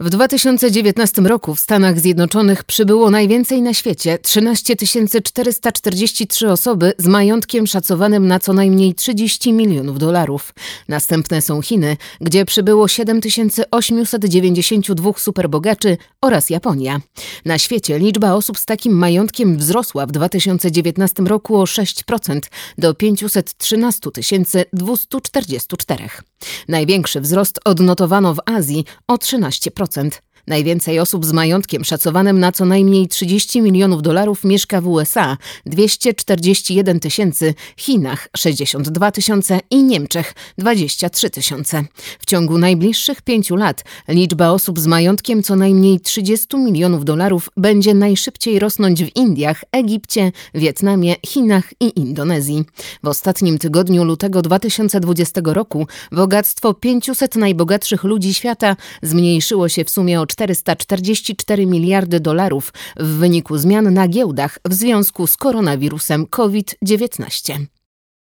W 2019 roku w Stanach Zjednoczonych przybyło najwięcej na świecie, 13 443 osoby z majątkiem szacowanym na co najmniej $30 milionów. Następne są Chiny, gdzie przybyło 7 892 superbogaczy oraz Japonia. Na świecie liczba osób z takim majątkiem wzrosła w 2019 roku o 6% do 513 244. Największy wzrost odnotowano w Azji o 13%. Najwięcej osób z majątkiem szacowanym na co najmniej $30 milionów mieszka w USA, 241 000, Chinach 62 000 i Niemczech 23 000. W ciągu najbliższych 5 lat liczba osób z majątkiem co najmniej $30 milionów będzie najszybciej rosnąć w Indiach, Egipcie, Wietnamie, Chinach i Indonezji. W ostatnim tygodniu lutego 2020 roku bogactwo 500 najbogatszych ludzi świata zmniejszyło się w sumie o $444 miliardy w wyniku zmian na giełdach w związku z koronawirusem COVID-19.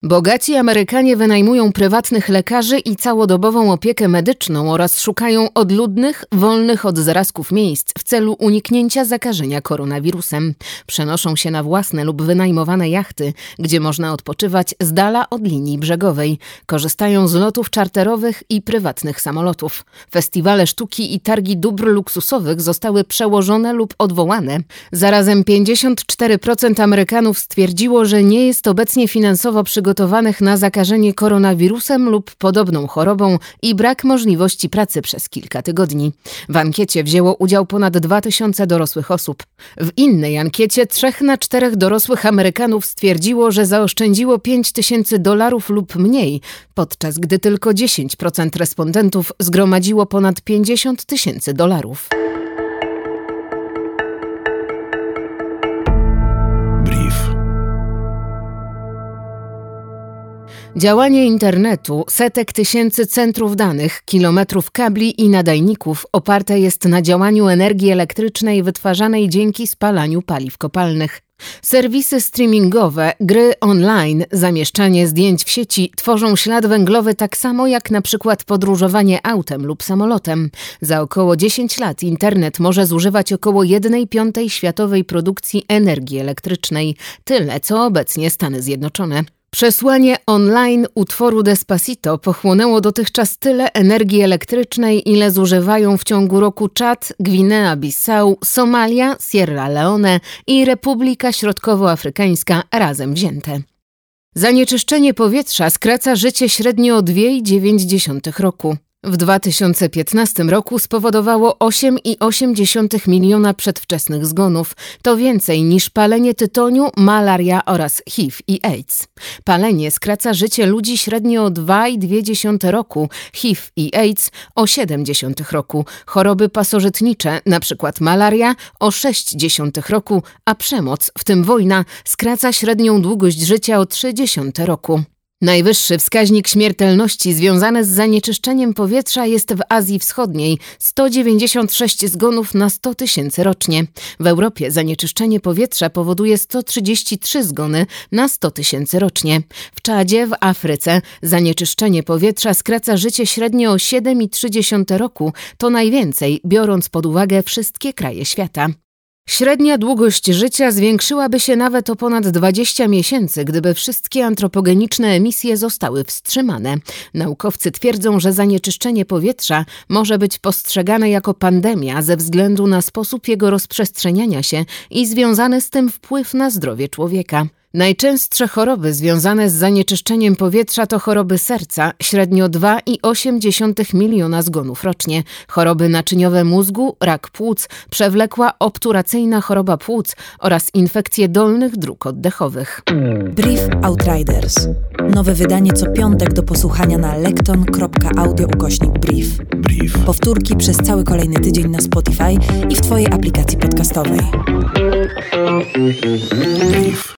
Bogaci Amerykanie wynajmują prywatnych lekarzy i całodobową opiekę medyczną oraz szukają odludnych, wolnych od zarazków miejsc w celu uniknięcia zakażenia koronawirusem. Przenoszą się na własne lub wynajmowane jachty, gdzie można odpoczywać z dala od linii brzegowej. Korzystają z lotów czarterowych i prywatnych samolotów. Festiwale sztuki i targi dóbr luksusowych zostały przełożone lub odwołane. Zarazem 54% Amerykanów stwierdziło, że nie jest obecnie finansowo przygotowanych na zakażenie koronawirusem lub podobną chorobą i brak możliwości pracy przez kilka tygodni. W ankiecie wzięło udział ponad 2000 dorosłych osób. W innej ankiecie 3 na 4 dorosłych Amerykanów stwierdziło, że zaoszczędziło $5,000 lub mniej, podczas gdy tylko 10% respondentów zgromadziło ponad $50,000. Działanie internetu, setek tysięcy centrów danych, kilometrów kabli i nadajników oparte jest na działaniu energii elektrycznej wytwarzanej dzięki spalaniu paliw kopalnych. Serwisy streamingowe, gry online, zamieszczanie zdjęć w sieci tworzą ślad węglowy tak samo jak na przykład podróżowanie autem lub samolotem. Za około 10 lat internet może zużywać około 1/5 światowej produkcji energii elektrycznej, tyle co obecnie Stany Zjednoczone. Przesłanie online utworu Despacito pochłonęło dotychczas tyle energii elektrycznej, ile zużywają w ciągu roku Chad, Gwinea Bissau, Somalia, Sierra Leone i Republika Środkowoafrykańska razem wzięte. Zanieczyszczenie powietrza skraca życie średnio o 2,9 roku. W 2015 roku spowodowało 8,8 miliona przedwczesnych zgonów. To więcej niż palenie tytoniu, malaria oraz HIV i AIDS. Palenie skraca życie ludzi średnio o 2,2 roku, HIV i AIDS o 0,7 roku, choroby pasożytnicze, np. malaria o 0,6 roku, a przemoc, w tym wojna, skraca średnią długość życia o 0,3 roku. Najwyższy wskaźnik śmiertelności związany z zanieczyszczeniem powietrza jest w Azji Wschodniej – 196 zgonów na 100 000 rocznie. W Europie zanieczyszczenie powietrza powoduje 133 zgony na 100 000 rocznie. W Czadzie, w Afryce, zanieczyszczenie powietrza skraca życie średnio o 7,3 roku, to najwięcej, biorąc pod uwagę wszystkie kraje świata. Średnia długość życia zwiększyłaby się nawet o ponad 20 miesięcy, gdyby wszystkie antropogeniczne emisje zostały wstrzymane. Naukowcy twierdzą, że zanieczyszczenie powietrza może być postrzegane jako pandemia ze względu na sposób jego rozprzestrzeniania się i związany z tym wpływ na zdrowie człowieka. Najczęstsze choroby związane z zanieczyszczeniem powietrza to choroby serca, średnio 2,8 miliona zgonów rocznie, choroby naczyniowe mózgu, rak płuc, przewlekła obturacyjna choroba płuc oraz infekcje dolnych dróg oddechowych. Brief Outriders. Nowe wydanie co piątek do posłuchania na lecton.audio/brief. Powtórki przez cały kolejny tydzień na Spotify i w Twojej aplikacji podcastowej. Brief.